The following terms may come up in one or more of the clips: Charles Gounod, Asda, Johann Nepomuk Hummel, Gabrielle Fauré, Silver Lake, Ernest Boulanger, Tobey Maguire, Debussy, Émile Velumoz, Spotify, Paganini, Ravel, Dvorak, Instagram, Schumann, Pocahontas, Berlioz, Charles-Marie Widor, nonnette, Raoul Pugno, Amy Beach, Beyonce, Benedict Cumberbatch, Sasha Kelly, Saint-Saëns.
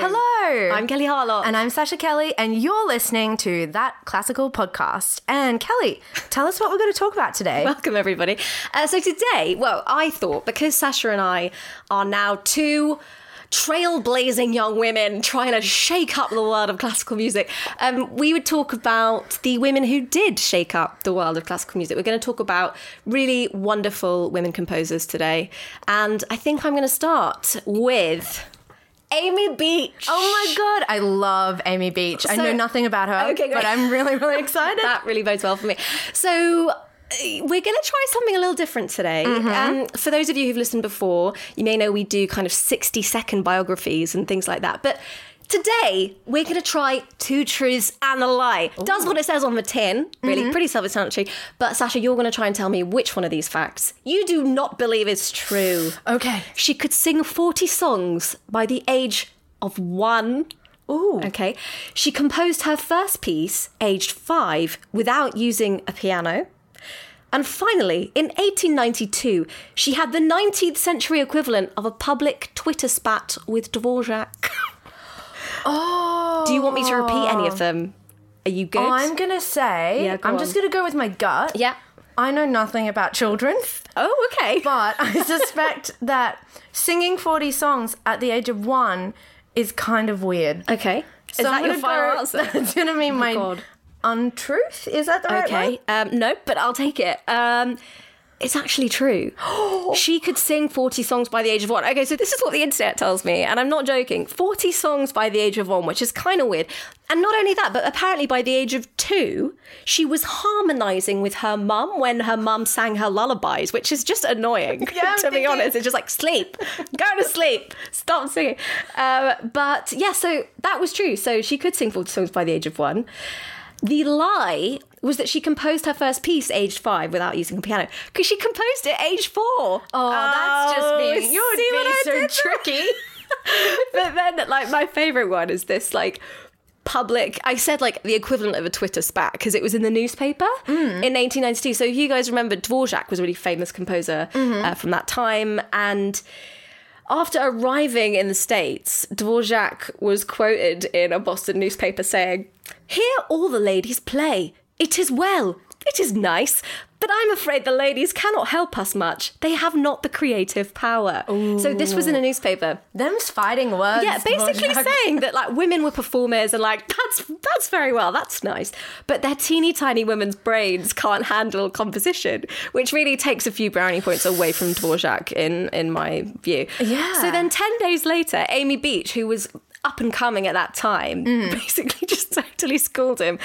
Hello. I'm Kelly Harlock. And I'm Sasha Kelly, and you're listening to That Classical Podcast. And Kelly, tell us what we're going to talk about today. Welcome, everybody. So today, well, I thought, because Sasha and I are now two trailblazing young women trying to shake up the world of classical music, we would talk about the women who did shake up the world of classical music. We're going to talk about really wonderful women composers today. And I think I'm going to start with Amy Beach. Oh my God, I love Amy Beach. So, I know nothing about her, okay, but I'm really, really excited. That really bodes well for me. So we're going to try something a little different today. For those of you who've listened before, you may know we do kind of 60-second biographies and things like that. But today, we're going to try two truths and a lie. Ooh. Does what it says on the tin, really. Pretty self-explanatory. But Sasha, you're going to try and tell me which one of these facts you do not believe is true. Okay. She could sing 40 songs by the age of 1. Ooh. Okay. She composed her first piece, aged 5, without using a piano. And finally, in 1892, she had the 19th century equivalent of a public Twitter spat with Dvorak. Oh. Do you want me to repeat any of them? Are you good? I'm going to say, I'm just going to go with my gut. Yeah. I know nothing about children. Oh, okay. But I suspect that singing 40 songs at the age of 1 is kind of weird. Okay. So is that your final answer? That's going to be my God. Untruth? Is that the right one? Okay, no, but I'll take it. It's actually true. She could sing 40 songs by the age of 1. Okay, so this is what the internet tells me, and I'm not joking. 40 songs by the age of 1, which is kind of weird. And not only that, but apparently by the age of 2, she was harmonising with her mum when her mum sang her lullabies, which is just annoying, be honest. It's just like, sleep, go to sleep, stop singing. But yeah, so that was true. So she could sing 40 songs by the age of 1. The lie was that she composed her first piece aged 5 without using a piano, because she composed it aged 4. That's just being, tricky. But then, like, my favourite one is this, like, public, I said, like, the equivalent of a Twitter spat, because it was in the newspaper in 1892. So if you guys remember, Dvorak was a really famous composer from that time, and after arriving in the States, Dvorak was quoted in a Boston newspaper saying, "Here all the ladies play. It is well. It is nice. But I'm afraid the ladies cannot help us much. They have not the creative power." Ooh. So this was in a newspaper. Them's fighting words. Yeah, basically saying that, like, women were performers and, like, that's very well, that's nice. But their teeny tiny women's brains can't handle composition, which really takes a few brownie points away from Dvorak in my view. Yeah. So then 10 days later, Amy Beach, who was up and coming at that time, basically just totally schooled him.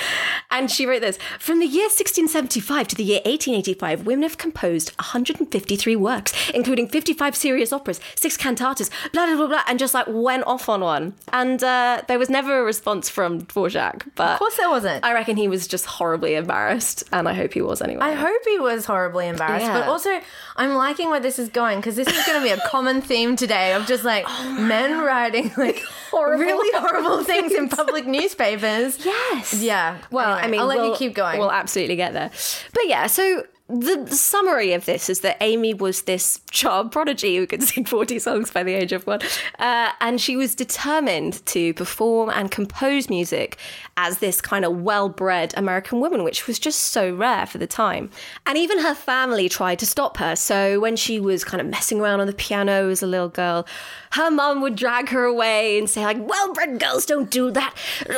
And she wrote this: "From the year 1675 to the year 1885, women have composed 153 works, including 55 serious operas, 6 cantatas, blah, blah, blah, blah," and just, like, went off on one. And there was never a response from Dvorak, but of course there wasn't. I reckon he was just horribly embarrassed, and I hope he was anyway. I hope he was horribly embarrassed, but also I'm liking where this is going, because this is going to be a common theme today of just, like, men writing, like, horrible things in public newspapers. Yes. Yeah. Well, anyway, I mean, I'll let you keep going. We'll absolutely get there. But yeah, so the summary of this is that Amy was this child prodigy who could sing 40 songs by the age of 1. And she was determined to perform and compose music as this kind of well-bred American woman, which was just so rare for the time. And even her family tried to stop her. So when she was kind of messing around on the piano as a little girl, her mum would drag her away and say, like, "Well-bred girls don't do that.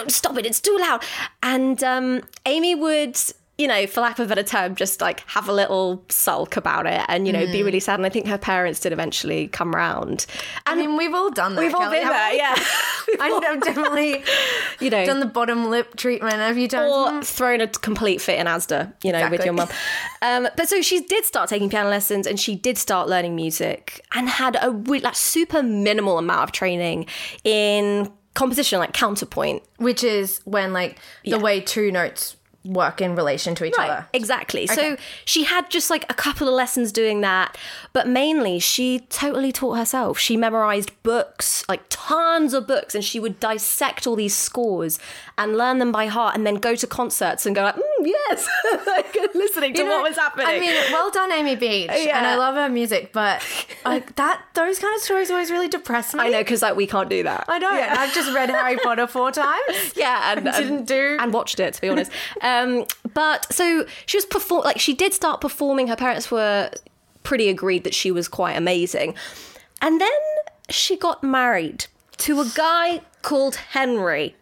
Stop it, it's too loud." And Amy would, you know, for lack of a better term, just, like, have a little sulk about it and, you know, be really sad. And I think her parents did eventually come round. And I mean, we've all done that. We've all been there, yeah. I've definitely, you know, done the bottom lip treatment a few times. Or thrown a complete fit in Asda, you know, with your mum. But so she did start taking piano lessons, and she did start learning music, and had a super minimal amount of training in composition, like counterpoint. Which is when, like, the way two notes work in relation to each other. Exactly. Okay. So she had just, like, a couple of lessons doing that, but mainly she totally taught herself. She memorized books, like tons of books, and she would dissect all these scores and learn them by heart, and then go to concerts and go like, yes, like listening to what was happening. I mean, well done, Amy Beach. Yeah. And I love her music, but like those kind of stories always really depress me. I know, because like we can't do that. I know. Yeah. I've just read Harry Potter 4 times. Yeah, and didn't do and watched it, to be honest. But so she was like she did start performing. Her parents were pretty agreed that she was quite amazing, and then she got married to a guy called Henry,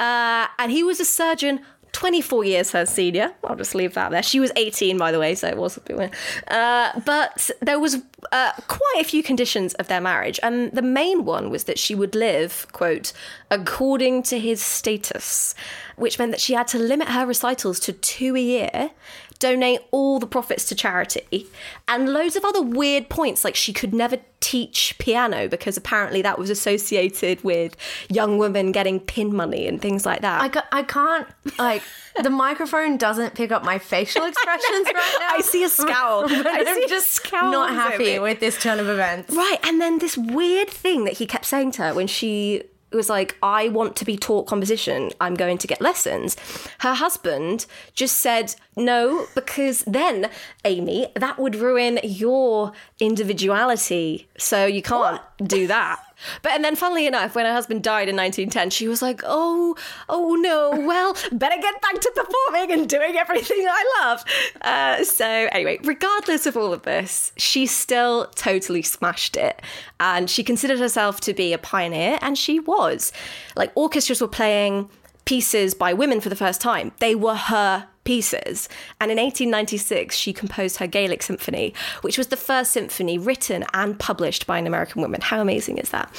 and he was a surgeon, 24 years her senior. I'll just leave that there. She was 18, by the way, so it was a bit weird. But there was quite a few conditions of their marriage, and the main one was that she would live, quote, according to his status, which meant that she had to limit her recitals to 2 a year, donate all the profits to charity, and loads of other weird points, like she could never teach piano because apparently that was associated with young women getting pin money and things like that. I can't, like, the microphone doesn't pick up my facial expressions right now. I see a scowl. I'm just not happy with this turn of events. Right, and then this weird thing that he kept saying to her when she was like, I want to be taught composition, I'm going to get lessons. Her husband just said, no, because then, Amy, that would ruin your individuality, so you can't do that. But and then, funnily enough, when her husband died in 1910, she was like, oh no, well, better get back to performing and doing everything I love. So anyway, regardless of all of this, she still totally smashed it. And she considered herself to be a pioneer, and she was. Like, orchestras were playing pieces by women for the first time. They were her pieces. And in 1896, she composed her Gaelic Symphony, which was the first symphony written and published by an American woman. How amazing is that?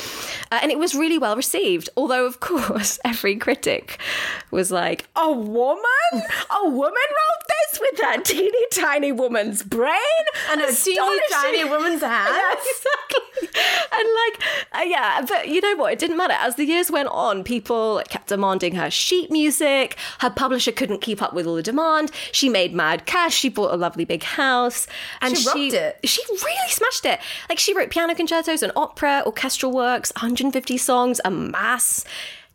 And it was really well received, although, of course, every critic was like, a woman wrote this with her teeny tiny woman's brain and a teeny tiny woman's hands. Yeah, exactly. And like, yeah, but you know what? It didn't matter. As the years went on, people kept demanding her sheet music. Her publisher couldn't keep up with all the demand. She made mad cash. She bought a lovely big house, and she rocked it. She really smashed it. Like, she wrote piano concertos, an opera, orchestral works, 150 songs, a mass,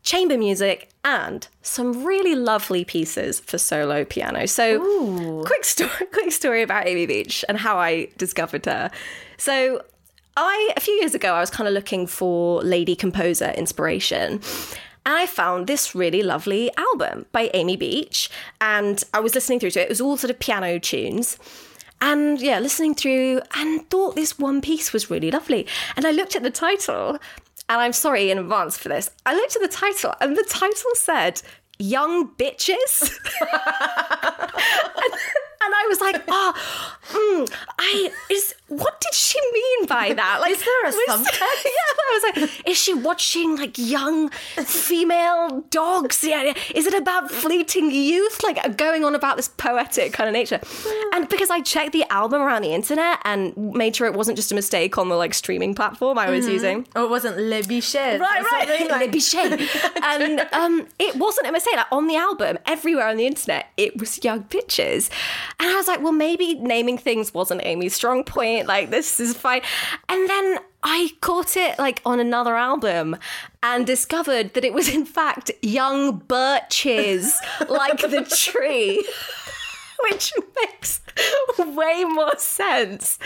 chamber music, and some really lovely pieces for solo piano. So, ooh, quick story about Amy Beach and how I discovered her. So, a few years ago, I was kind of looking for lady composer inspiration, and I found this really lovely album by Amy Beach, and I was listening through to it. It was all sort of piano tunes. And yeah, listening through and thought this one piece was really lovely. And I looked at the title, and I'm sorry in advance for this. I looked at the title, and the title said, Young Bitches. And I was like, what did she mean by that? Like, is there a subtext? Yeah, I was like, is she watching like young female dogs? Yeah, is it about fleeting youth? Like, going on about this poetic kind of nature. And because I checked the album around the internet and made sure it wasn't just a mistake on the like streaming platform I was using. Or it wasn't Le Bichet. Right. Like, Le Bichet. And it wasn't a mistake. Like, on the album, everywhere on the internet, it was Young Bitches. And I was like, well, maybe naming things wasn't Amy's strong point. Like, this is fine. And then I caught it, like, on another album and discovered that it was, in fact, Young Birches, like the tree. Which makes way more sense.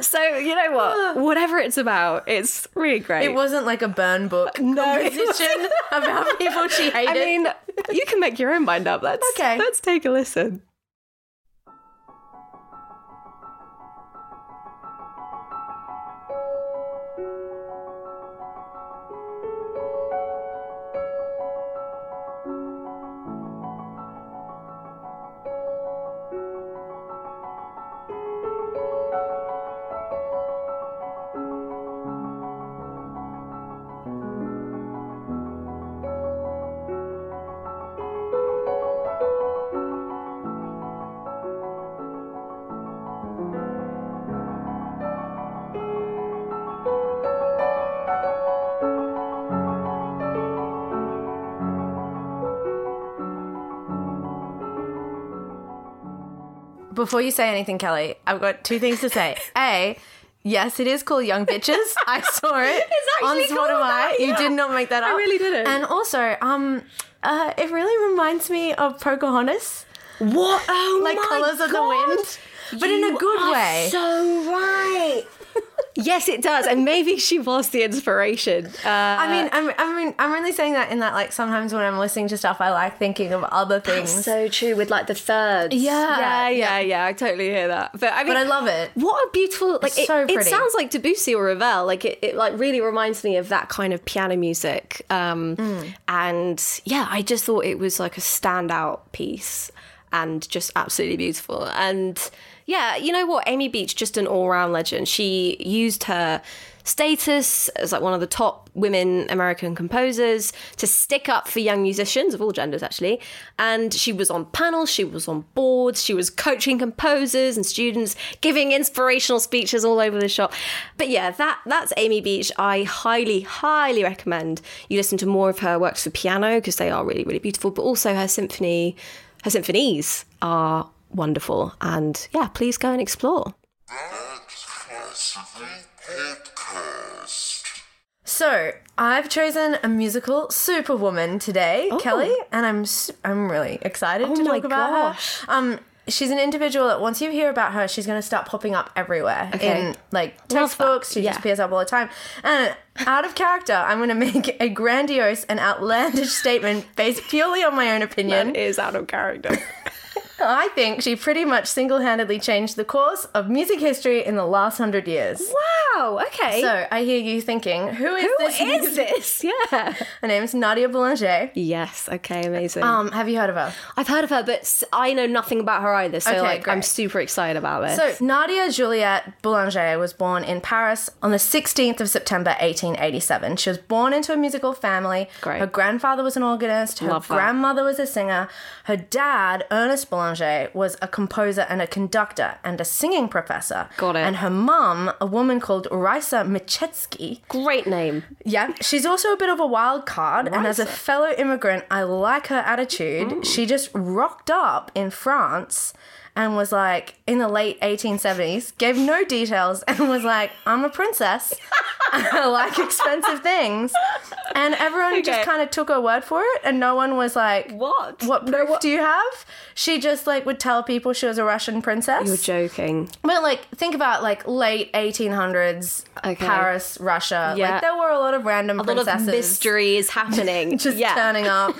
So, you know what? Whatever it's about, it's really great. It wasn't like a burn book composition about people she hated. I mean, you can make your own mind up. Okay. Let's take a listen. Before you say anything, Kelly, I've got 2 things to say. A, yes, it is called Young Bitches. I saw it on Spotify. You did not make that up. I really didn't. And also, it really reminds me of Pocahontas. What? Oh like my Colours God. Of the Wind, but you in a good way. So right. Yes, it does, and maybe she was the inspiration. I'm really saying that in that, like, sometimes when I'm listening to stuff, I like thinking of other things. That's so true, with like the thirds. Yeah. I totally hear that, but I love it. What a beautiful, like, it's so pretty. It sounds like Debussy or Ravel. Like it like really reminds me of that kind of piano music. And yeah, I just thought it was like a standout piece and just absolutely beautiful. And yeah, you know what? Amy Beach, just an all-round legend. She used her status as like one of the top women American composers to stick up for young musicians of all genders, actually. And she was on panels, she was on boards, she was coaching composers and students, giving inspirational speeches all over the shop. But yeah, that's Amy Beach. I highly recommend you listen to more of her works for piano because they are really, really beautiful. But also her symphonies are wonderful, and yeah, please go and explore. So I've chosen a musical, Superwoman, today, Kelly, and I'm really excited to talk about her. She's an individual that once you hear about her, she's going to start popping up everywhere in like textbooks. She just appears up all the time. And out of character, I'm going to make a grandiose and outlandish statement based purely on my own opinion. That is out of character. I think she pretty much single-handedly changed the course of music history in the last 100 years. Wow, okay. So I hear you thinking, who is this? Yeah. Her name's Nadia Boulanger. Yes, okay, amazing. Have you heard of her? I've heard of her, but I know nothing about her either, so great. I'm super excited about this. So Nadia Juliette Boulanger was born in Paris on the 16th of September, 1887. She was born into a musical family. Great. Her grandfather was an organist. Her grandmother was a singer. Her dad, Ernest Boulanger, was a composer and a conductor and a singing professor. Got it. And her mum, a woman called Raïssa Myshetskaya. Great name. Yeah. She's also a bit of a wild card. Raisa. And as a fellow immigrant, I like her attitude. She just rocked up in France and was like, in the late 1870s, gave no details and was like, I'm a princess. I like expensive things. And everyone just kind of took her word for it, and no one was like, What proof do you have? She just like would tell people she was a Russian princess. You're joking. But like, think about like late 1800s, Paris, Russia. Yeah. Like there were a lot of random princesses. A lot of mysteries happening. Just turning up.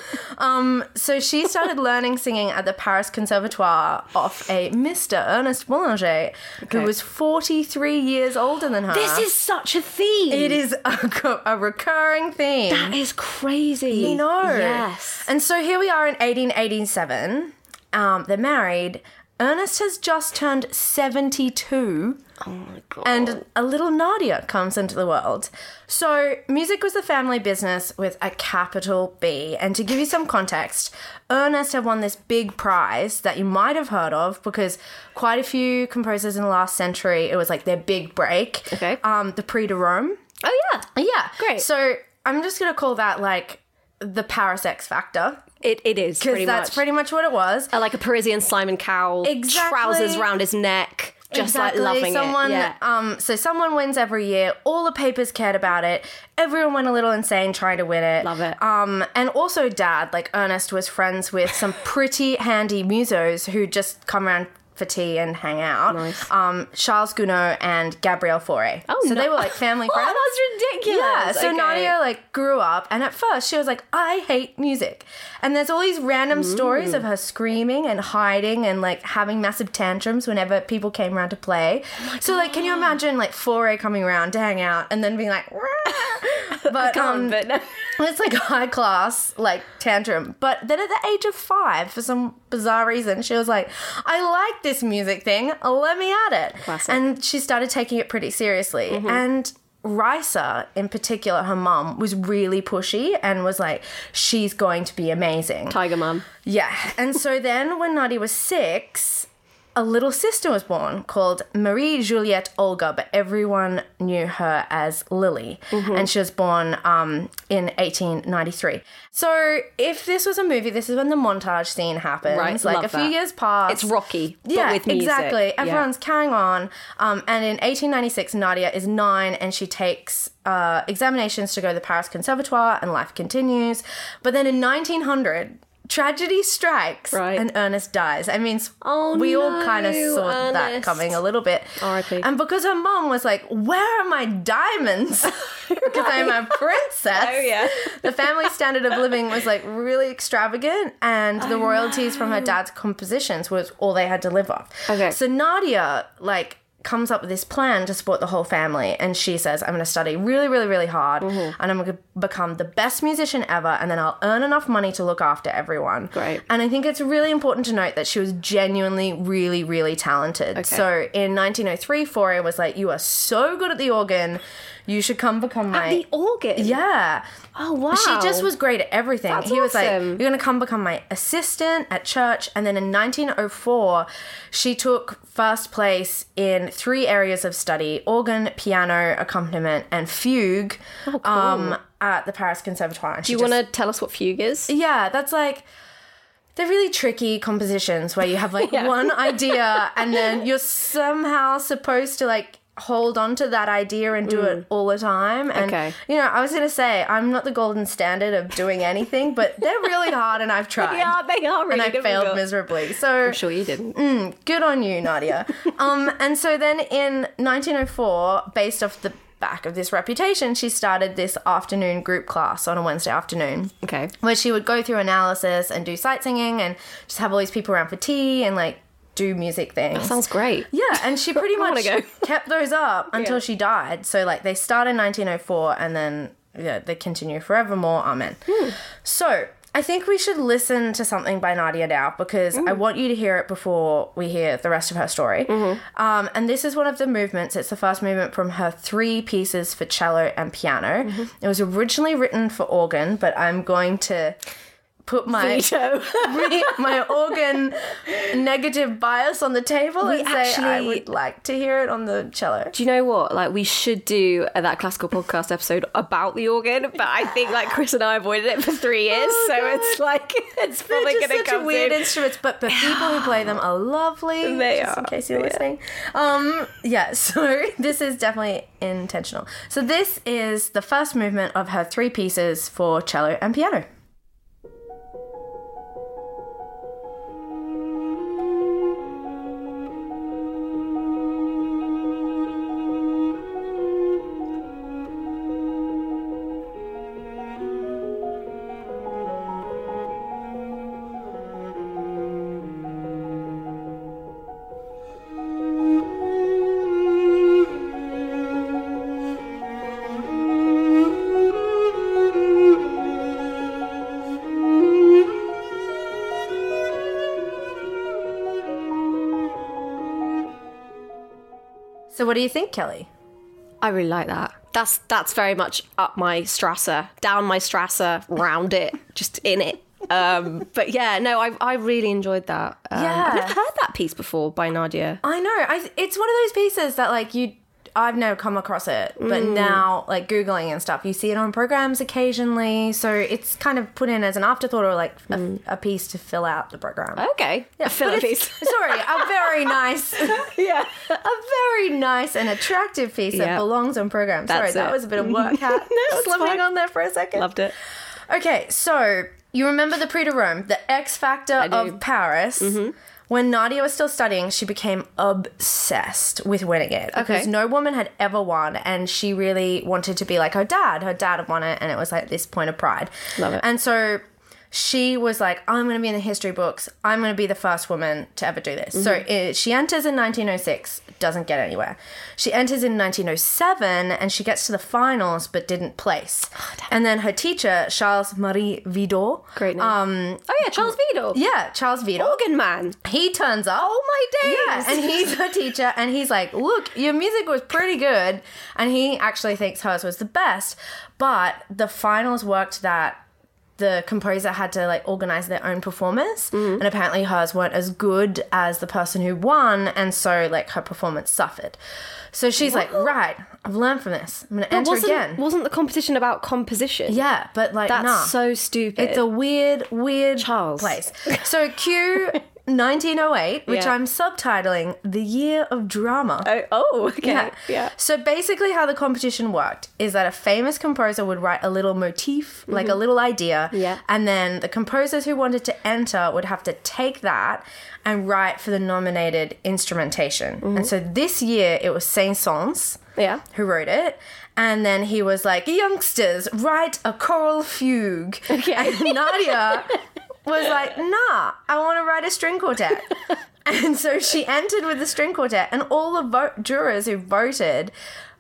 So she started learning singing at the Paris Conservatoire off a Mr. Ernest Boulanger, who was 43 years older than her. This is such a theme. It is a recurring theme. That is crazy. You know. Yes. And so here we are in 1887. They're married. Ernest has just turned 72. Oh my God. And a little Nadia comes into the world. So music was the family business with a capital B. And to give you some context, Ernest had won this big prize that you might have heard of because quite a few composers in the last century, it was like their big break. Okay. The Prix de Rome. Oh, yeah. Yeah. Great. So I'm just going to call that like the Paris X Factor. It is, pretty much. Because that's pretty much what it was. Like a Parisian Simon Cowell. Exactly. Trousers round his neck. Just like loving someone, it. Yeah. So someone wins every year. All the papers cared about it. Everyone went a little insane trying to win it. Love it. And also dad, like Ernest, was friends with some pretty handy musos who just come around for tea and hang out. Nice. Charles Gounod and Gabrielle Fauré. Oh, so they were like family friends. Oh, that's ridiculous. Yeah. So Nadia like grew up, and at first she was like, I hate music. And there's all these random stories of her screaming and hiding and like having massive tantrums whenever people came around to play. Oh so God. Like, can you imagine like Fauré coming around to hang out and then being like, but it's like a high class like tantrum. But then at the age of 5, for some bizarre reason, she was like, I like this music thing, let me at it. Classic. And she started taking it pretty seriously. And Raissa, in particular, her mum, was really pushy and was like, she's going to be amazing. Tiger mum. Yeah. And so then when Nadia was 6, a little sister was born called Marie Juliette Olga, but everyone knew her as Lily. And she was born in 1893. So if this was a movie, this is when the montage scene happens. Right, like a few years past. It's Rocky, but with music. Exactly. Everyone's carrying on. And in 1896, Nadia is 9 and she takes examinations to go to the Paris Conservatoire and life continues. But then in 1900... Tragedy strikes, right, and Ernest dies. I mean, we all kind of saw Ernest. That coming a little bit. R.I.P. And because her mom was like, where are my diamonds? Because I'm a princess. Oh, yeah. The family standard of living was like really extravagant, and the royalties from her dad's compositions was all they had to live off. Okay. So Nadia, like, comes up with this plan to support the whole family, and she says, I'm going to study really, really, really hard, mm-hmm, and I'm going to become the best musician ever, and then I'll earn enough money to look after everyone. Great. And I think it's really important to note that she was genuinely really, really talented. Okay. So in 1903, Fauré was like, you are so good at the organ, you should come become my... At the organ? Yeah. Oh, wow. She just was great at everything. That's awesome. He was like, you're going to come become my assistant at church. And then in 1904, she took first place in 3 areas of study: organ, piano, accompaniment, and fugue. Oh, cool. At the Paris Conservatoire. And do you want to tell us what fugue is? Yeah, that's like... They're really tricky compositions where you have like one idea and then you're somehow supposed to like... hold on to that idea and do it all the time. And, you know, I was going to say, I'm not the golden standard of doing anything, but they're really hard and I've tried. Yeah, they are really difficult. And I failed miserably. So I'm sure you didn't. Good on you, Nadia. And so then in 1904, based off the back of this reputation, she started this afternoon group class on a Wednesday afternoon, where she would go through analysis and do sight singing and just have all these people around for tea and, like, do music things. That sounds great. Yeah, and she pretty much kept those up until she died. So, like, they start in 1904 and then, yeah, they continue forevermore. Amen. So, I think we should listen to something by Nadia now, because I want you to hear it before we hear the rest of her story. Mm-hmm. And this is one of the movements. It's the first movement from her 3 pieces for cello and piano. Mm-hmm. It was originally written for organ, but I'm going to... put my my organ negative bias on the table and say I would like to hear it on the cello. Do you know what? Like, we should do that classical podcast episode about the organ, but I think like Chris and I avoided it for 3 years, it's like it's probably going to come such weird instruments, but people who play them are lovely. They are. In case you're listening, So this is definitely intentional. So this is the first movement of her 3 pieces for cello and piano. So what do you think, Kelly? I really like that. That's very much up my Strasser, down my Strasser, round it, just in it. But yeah, no, I really enjoyed that. I've never heard that piece before by Nadia. I know. It's one of those pieces that like I've never come across it, but now like Googling and stuff, you see it on programs occasionally. So it's kind of put in as an afterthought or like a piece to fill out the program. Okay. Yeah, a filler piece. Sorry, a very nice... Yeah. A very nice and attractive piece that belongs on programs. That was a bit of work hat. Slipping on there for a second. Loved it. Okay, so you remember the Prix de Rome, the X Factor of Paris. Mm-hmm. When Nadia was still studying, she became obsessed with winning it because no woman had ever won, and she really wanted to be like her dad. Her dad had won it, and it was like this point of pride. Love it. And so she was like, I'm going to be in the history books. I'm going to be the first woman to ever do this. Mm-hmm. So she enters in 1906, doesn't get anywhere. She enters in 1907, and she gets to the finals but didn't place. Oh, and then her teacher, Charles-Marie Widor. Great name. Charles Vidor. Yeah, Charles Vidor. Organ man. He turns up. Oh, my days. Yeah, and he's her teacher, and he's like, look, your music was pretty good. And he actually thinks hers was the best. But the finals worked that the composer had to, like, organise their own performance, and apparently hers weren't as good as the person who won, and so, like, her performance suffered. So she's like, right, I've learned from this. I'm going to enter again. Wasn't the competition about composition? Yeah, but, like, that's so stupid. It's a weird place. So cue 1908, which I'm subtitling The Year of Drama. Oh, okay. Yeah. So basically how the competition worked is that a famous composer would write a little motif, like a little idea, and then the composers who wanted to enter would have to take that and write for the nominated instrumentation. And so this year it was Saint-Saëns who wrote it. And then he was like, youngsters, write a choral fugue. Okay. And Nadia was like, nah, I want to write a string quartet. And so she entered with the string quartet, and all the jurors who voted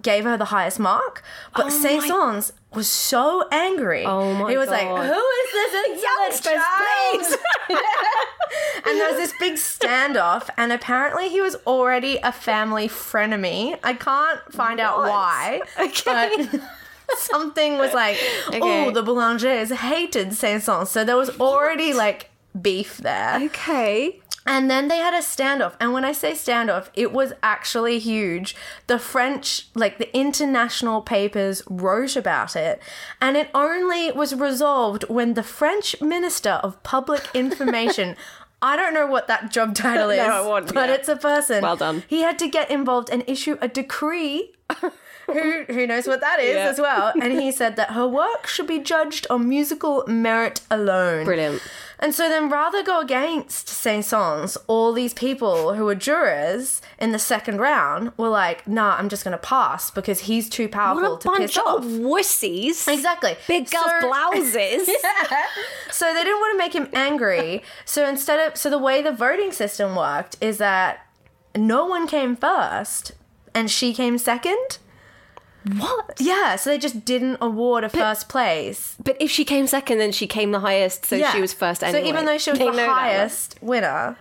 gave her the highest mark. But Saint-Saëns was so angry. Oh my God. He was like, who is this youngster? And there was this big standoff, and apparently he was already a family frenemy. I can't find out why. Okay. But something was like, oh, the Boulangers hated Saint-Saëns. So there was already like beef there. Okay. And then they had a standoff. And when I say standoff, it was actually huge. The French, like the international papers wrote about it. And it only was resolved when the French Minister of Public Information, I don't know what that job title is, but it's a person. Well done. He had to get involved and issue a decree. Who knows what that is as well. And he said that her work should be judged on musical merit alone. Brilliant. And so then rather go against Saint-Saëns, all these people who were jurors in the second round were like, nah, I'm just going to pass because he's too powerful to piss off. What a bunch of wussies. Exactly. Big girl blouses. So they didn't want to make him angry. So so the way the voting system worked is that no one came first and she came second. What? Yeah, so they just didn't award first place. But if she came second, then she came the highest, so she was first anyway. So even though she was the highest winner.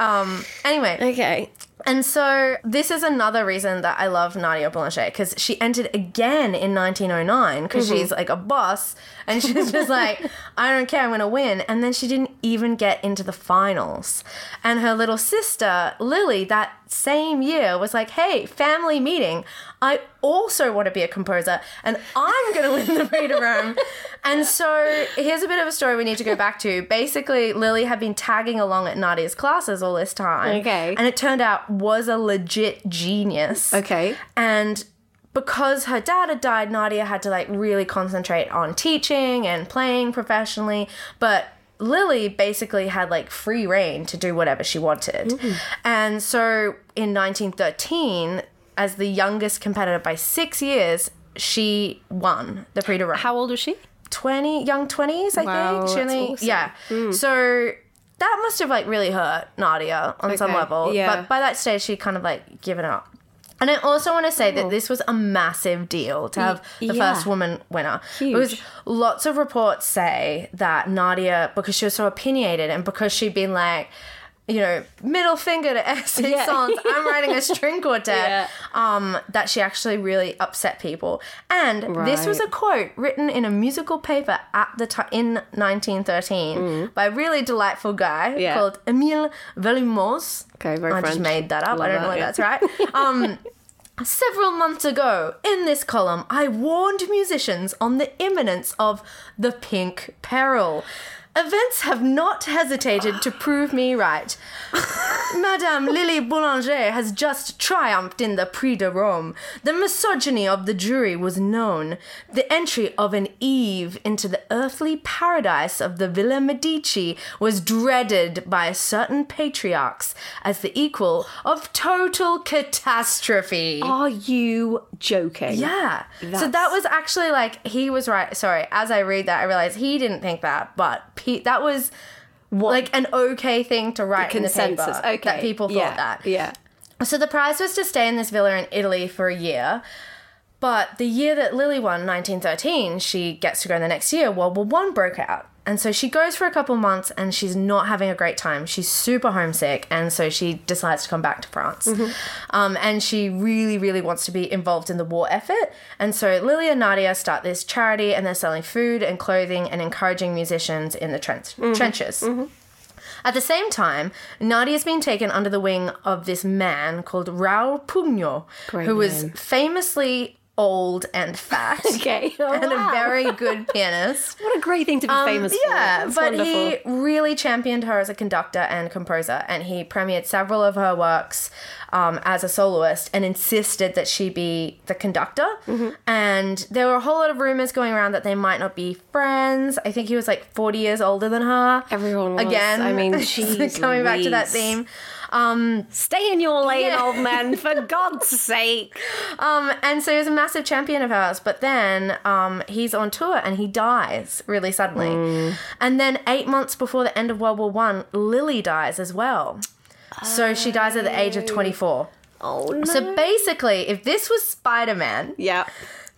Anyway. Okay. And so this is another reason that I love Nadia Boulanger, because she entered again in 1909 because she's like a boss and she's just like, I don't care, I'm going to win. And then she didn't even get into the finals. And her little sister, Lily, that same year was like, hey, family meeting. I also want to be a composer and I'm going to win the Prix de Rome. And so here's a bit of a story we need to go back to. Basically, Lily had been tagging along at Nadia's classes all this time. Okay. And it turned out was a legit genius. Okay. And because her dad had died, Nadia had to like really concentrate on teaching and playing professionally. But Lily basically had like free reign to do whatever she wanted. And so in 1913, as the youngest competitor by 6 years, she won the Prix de Rome. How old was she? Young 20s, I think. That's awesome. Yeah. So that must have like really hurt Nadia on some level. Yeah. But by that stage, she'd kind of like given up. And I also want to say that this was a massive deal to have the first woman winner. Huge. It was lots of reports say that Nadia, because she was so opinionated and because she'd been like, you know, middle finger to Saint-Saëns, I'm writing a string quartet, that she actually really upset people. And this was a quote written in a musical paper at the in 1913 by a really delightful guy called Émile Velumoz. Okay, very French. I just made that up. I don't know if that's right. Several months ago, in this column, I warned musicians on the imminence of the pink peril. Events have not hesitated to prove me right. Madame Lily Boulanger has just triumphed in the Prix de Rome. The misogyny of the jury was known. The entry of an Eve into the earthly paradise of the Villa Medici was dreaded by certain patriarchs as the equal of total catastrophe. Are you joking? Yeah. So that was actually like, he was right. Sorry, as I read that, I realized he didn't think that, but that was like an okay thing to write in the paper. Okay. That people thought that. Yeah. So the prize was to stay in this villa in Italy for a year. But the year that Lily won, 1913, she gets to go in the next year. World War I broke out. And so she goes for a couple months and she's not having a great time. She's super homesick. And so she decides to come back to France. And she really, really wants to be involved in the war effort. And so Lily and Nadia start this charity and they're selling food and clothing and encouraging musicians in the trenches. At the same time, Nadia's been taken under the wing of this man called Raoul Pugno, who was famously old and fat. Okay. Oh, and wow. A very good pianist. What a great thing to be famous for. Yeah, that's but wonderful. He really championed her as a conductor and composer, and he premiered several of her works as a soloist and insisted that she be the conductor. Mm-hmm. And there were a whole lot of rumors going around that they might not be friends. I think he was like 40 years older than her. Everyone was. Again, I mean, she's coming back to that theme. Stay in your lane, old man, for God's sake. And so he was a massive champion of hers, but then he's on tour and he dies really suddenly. Mm. And then 8 months before the end of World War I, Lily dies as well. Oh. So she dies at the age of 24. Oh, no. So basically, if this was Spider-Man... Yeah.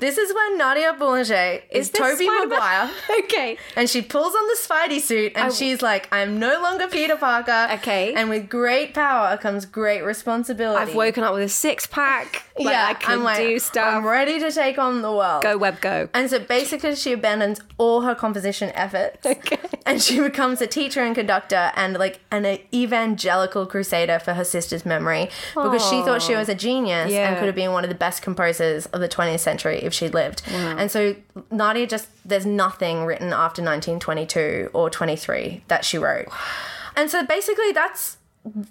This is when Nadia Boulanger is Tobey Maguire. Okay. And she pulls on the Spidey suit and she's like, I'm no longer Peter Parker. Okay. And with great power comes great responsibility. I've woken up with a six-pack. Like, yeah. I can do stuff. I'm ready to take on the world. Go, Web, go. And so basically she abandons all her composition efforts. Okay. And she becomes a teacher and conductor and like an evangelical crusader for her sister's memory. Aww. Because she thought she was a genius and could have been one of the best composers of the 20th century. If she lived. Wow. And so Nadia there's nothing written after 1922 or 23 that she wrote. And so basically that's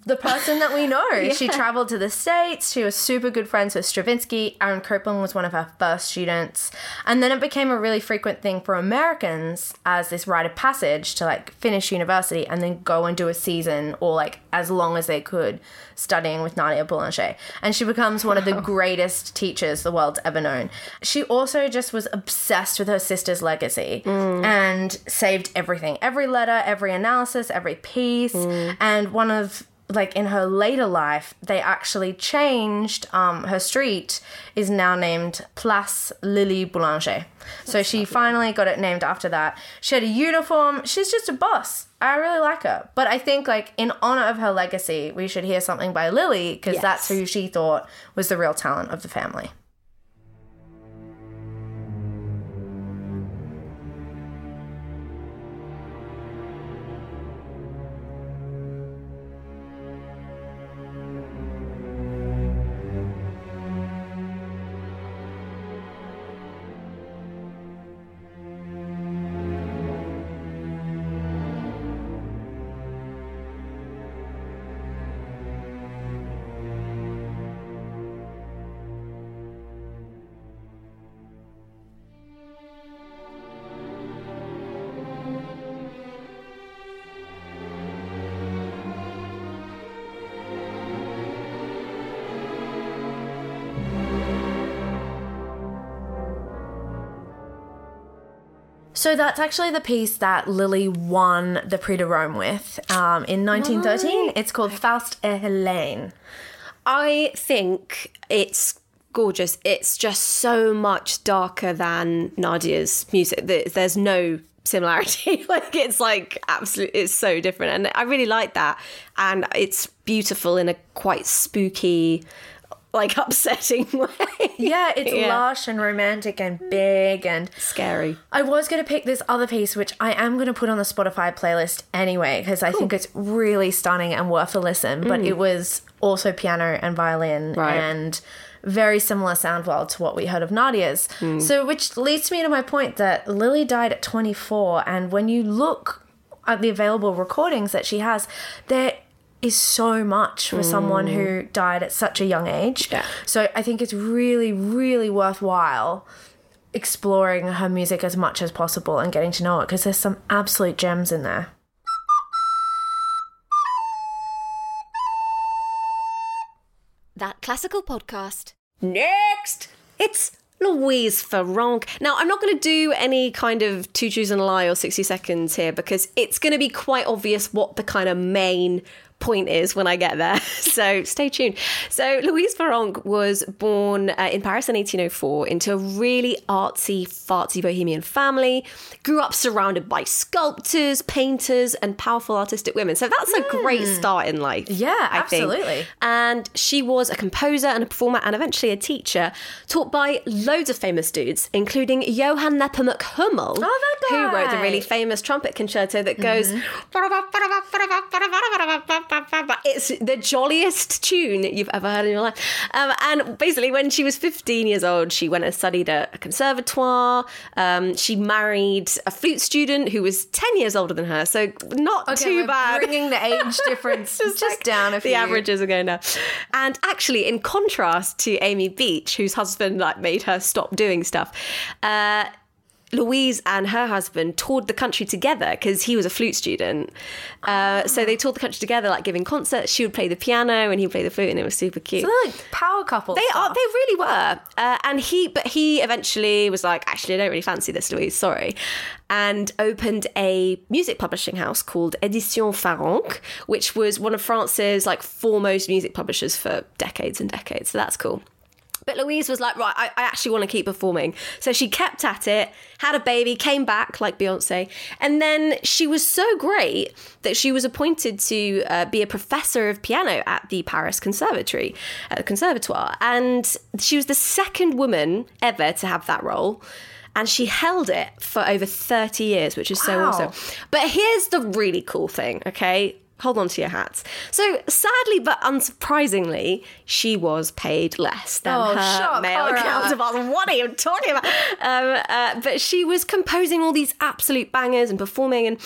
the person that we know. Yeah. She traveled to the States. She was super good friends with Stravinsky. Aaron Copland was one of her first students. And then it became a really frequent thing for Americans as this rite of passage to like finish university and then go and do a season or like as long as they could studying with Nadia Boulanger. And she becomes one of the greatest teachers the world's ever known. She also just was obsessed with her sister's legacy and saved everything. Every letter, every analysis, every piece. And one of like in her later life, they actually changed her street is now named Place Lily Boulanger. So that's she lovely. Finally got it named after that. She had a uniform. She's just a boss. I really like her. But I think like in honor of her legacy, we should hear something by Lily because that's who she thought was the real talent of the family. So that's actually the piece that Lily won the Prix de Rome with in 1913. It's called Faust et Helene. I think it's gorgeous. It's just so much darker than Nadia's music. There's no similarity. Like it's like absolutely, it's so different. And I really like that. And it's beautiful in a quite spooky like upsetting way. Yeah, it's lush and romantic and big and... Scary. I was going to pick this other piece, which I am going to put on the Spotify playlist anyway, because I think it's really stunning and worth a listen, but it was also piano and violin and very similar sound world to what we heard of Nadia's. So, which leads me to my point that Lily died at 24, and when you look at the available recordings that she has, they're is so much for someone who died at such a young age. Yeah. So I think it's really, really worthwhile exploring her music as much as possible and getting to know it because there's some absolute gems in there. That Classical Podcast. Next, it's Louise Farrenc. Now, I'm not going to do any kind of two truths and a lie or 60 seconds here because it's going to be quite obvious what the kind of main point is when I get there. So stay tuned. So Louise Farrenc was born in Paris in 1804 into a really artsy, fartsy bohemian family, grew up surrounded by sculptors, painters, and powerful artistic women. So that's a great start in life. Yeah, I think. And she was a composer and a performer and eventually a teacher, taught by loads of famous dudes, including Johann Nepomuk Hummel, who wrote the really famous trumpet concerto that goes... fact that it's the jolliest tune you've ever heard in your life. And basically, when she was 15 years old, she went and studied at a conservatoire. She married a flute student who was 10 years older than her, so not too bad. Bringing the age difference just down a few. The averages are going down. And actually, in contrast to Amy Beach, whose husband made her stop doing stuff, Louise and her husband toured the country together because he was a flute student. So they toured the country together, giving concerts. She would play the piano and he would play the flute, and it was super cute. So they're like power couple. They really were. But he eventually was like, actually, I don't really fancy this, Louise. Sorry. And opened a music publishing house called Éditions Farrenc, which was one of France's foremost music publishers for decades and decades. So that's cool. But Louise was like, right, I actually want to keep performing. So she kept at it, had a baby, came back like Beyonce. And then she was so great that she was appointed to be a professor of piano at the Paris Conservatory, at the Conservatoire. And she was the second woman ever to have that role. And she held it for over 30 years, which is so awesome. But here's the really cool thing, okay? Hold on to your hats. So, sadly but unsurprisingly, she was paid less than her male counterparts. What are you talking about? But she was composing all these absolute bangers and performing, and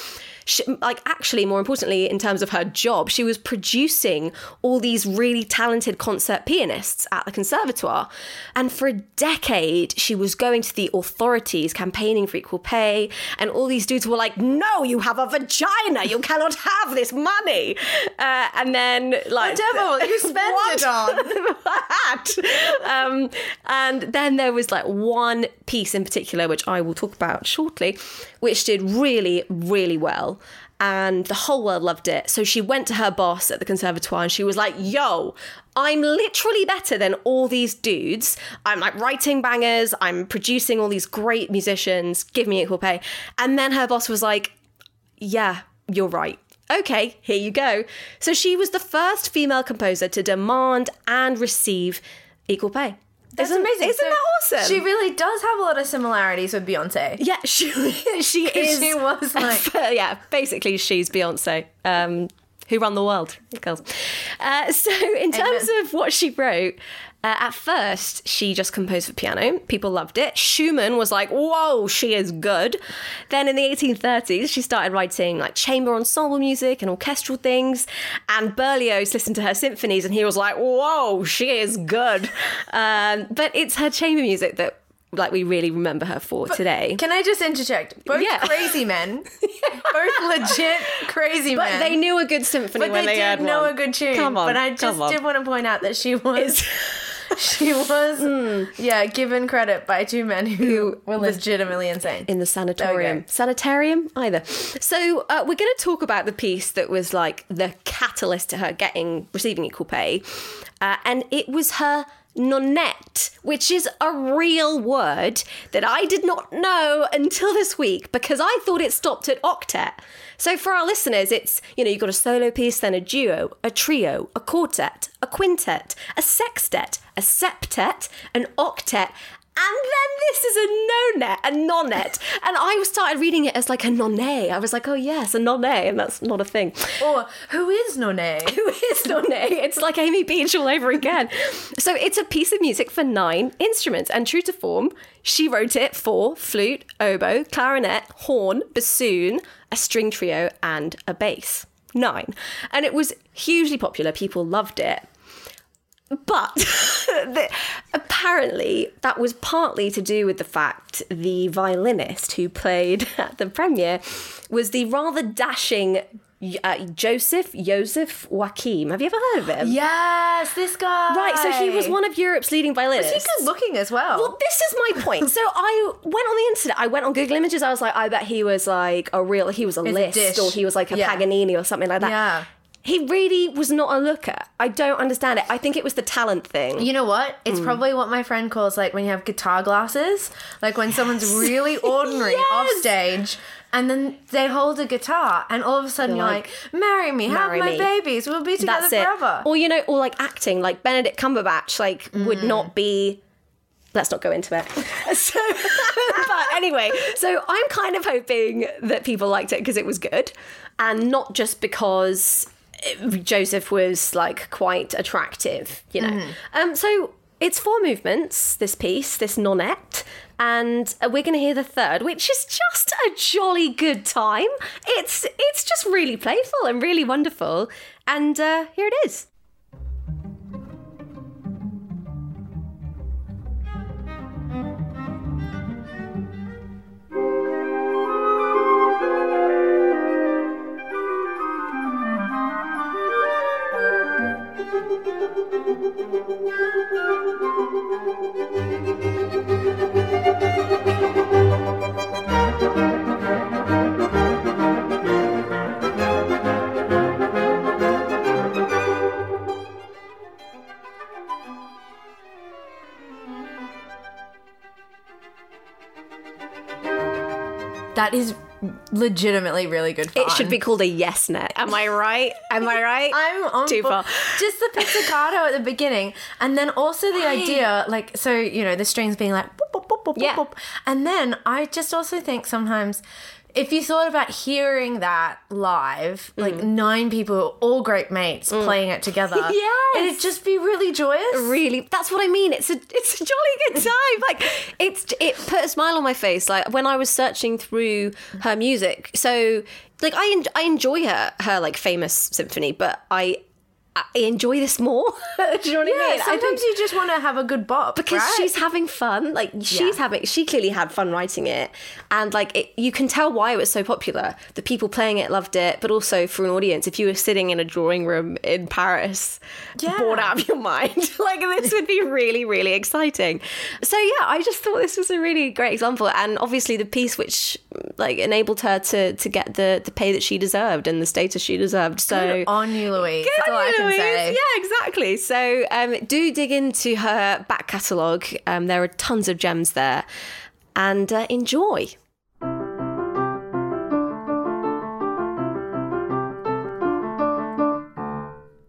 she, actually, more importantly, in terms of her job, she was producing all these really talented concert pianists at the Conservatoire. And for a decade, she was going to the authorities campaigning for equal pay. And all these dudes were like, no, you have a vagina. You cannot have this money. And then, the devil, you spend it on. And then there was one piece in particular, which I will talk about shortly, which did really, really well. And the whole world loved it. So she went to her boss at the Conservatoire and she was like, yo, I'm literally better than all these dudes. I'm writing bangers. I'm producing all these great musicians. Give me equal pay. And then her boss was like, yeah, you're right. Okay, here you go. So she was the first female composer to demand and receive equal pay. That's amazing. Isn't that awesome? She really does have a lot of similarities with Beyonce. Yeah, she is. She was yeah, basically she's Beyonce, who run the world, girls. So in terms of what she wrote, at first she just composed for piano. People loved it. Schumann was like, whoa, she is good. Then in the 1830s, she started writing chamber ensemble music and orchestral things. And Berlioz listened to her symphonies and he was like, whoa, she is good. But it's her chamber music that we really remember her for today. Can I just interject? Both crazy men. Both legit crazy men. But they knew a good symphony when they heard one. But they did know a good tune. Come on, but I just did want to point out that she was... She was, given credit by two men who were legitimately insane. In the sanitarium. Sanitarium? Either. So we're going to talk about the piece that was the catalyst to her receiving equal pay. And it was her nonnette, which is a real word that I did not know until this week because I thought it stopped at octet. So for our listeners, it's, you've got a solo piece, then a duo, a trio, a quartet, a quintet, a sextet, a septet, an octet, and then this is a nonnette. And I started reading it as a nonnet. I was like, oh yes, a nonnet, and that's not a thing. Or who is nonnet? Who is nonnet? It's like Amy Beach all over again. So it's a piece of music for 9 instruments. And true to form, she wrote it for flute, oboe, clarinet, horn, bassoon, a string trio, and a bass. 9. And it was hugely popular. People loved it. But apparently that was partly to do with the fact the violinist who played at the premiere was the rather dashing Joseph Joachim. Have you ever heard of him? Yes, this guy. Right, so he was one of Europe's leading violinists. Was he good looking as well? Well, this is my point. So I went on the internet, I went on Google Images, I was like, I bet he was a list, or he was a Paganini or something like that. Yeah. He really was not a looker. I don't understand it. I think it was the talent thing. You know what? It's probably what my friend calls when you have guitar glasses, when someone's really ordinary off stage, and then they hold a guitar, and all of a sudden you're like, marry me, have my babies, we'll be together forever. Or, or acting, Benedict Cumberbatch, would not be... Let's not go into it. So, but anyway, so I'm kind of hoping that people liked it because it was good, and not just because... Joseph was like quite attractive, you know. So it's four movements, this piece, this nonette, and we're going to hear the third, which is just a jolly good time. It's just really playful and really wonderful, and here it is. That is legitimately really good fun. It should be called a yes net. Am I right? I'm on too far. Just the pizzicato at the beginning, and then also the idea, like, so, you know, the strings being like boop, boop, boop, boop, yeah. boop. And then I just also think sometimes if you thought about hearing that live, like 9 people, all great mates, playing it together, it'd just be really joyous. Really, that's what I mean. It's a jolly good time. Like it put a smile on my face. Like when I was searching through her music, so like I enjoy her like famous symphony, but I enjoy this more. Do you know what I mean? Sometimes you just want to have a good bop, because she's having fun. Like she clearly had fun writing it, and like you can tell why it was so popular. The people playing it loved it, but also for an audience, if you were sitting in a drawing room in Paris, bored out of your mind, like this would be really, really exciting. So yeah, I just thought this was a really great example, and obviously the piece which like enabled her to get the pay that she deserved and the status she deserved. So good on you, Louise. Good on you. Yeah, exactly. So do dig into her back catalogue. There are tons of gems there. And enjoy.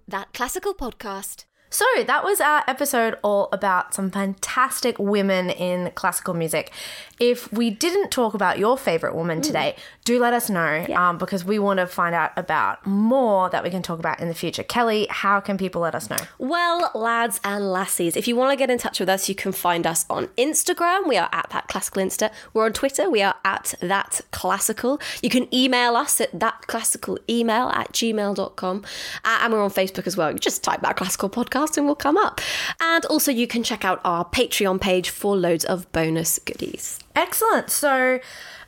That Classical Podcast. So that was our episode all about some fantastic women in classical music. If we didn't talk about your favourite woman today, do let us know, because we want to find out about more that we can talk about in the future. Kelly, how can people let us know? Well, lads and lassies, if you want to get in touch with us, you can find us on Instagram. We are at That Classical Insta. We're on Twitter. We are at That Classical. You can email us at thatclassicalemail@gmail.com. And we're on Facebook as well. You just type That Classical Podcast and will come up. And also you can check out our Patreon page for loads of bonus goodies. Excellent. So,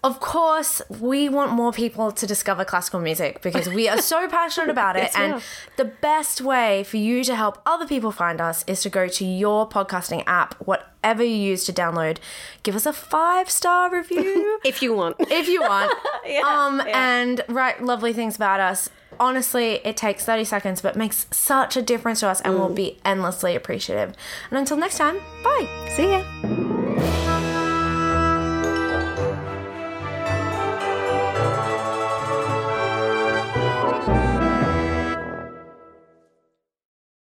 of course, we want more people to discover classical music because we are so passionate about it. And the best way for you to help other people find us is to go to your podcasting app, whatever you use to download. Give us a 5-star review. If you want. And write lovely things about us. Honestly, it takes 30 seconds, but makes such a difference to us, and we'll be endlessly appreciative. And until next time, bye. See ya.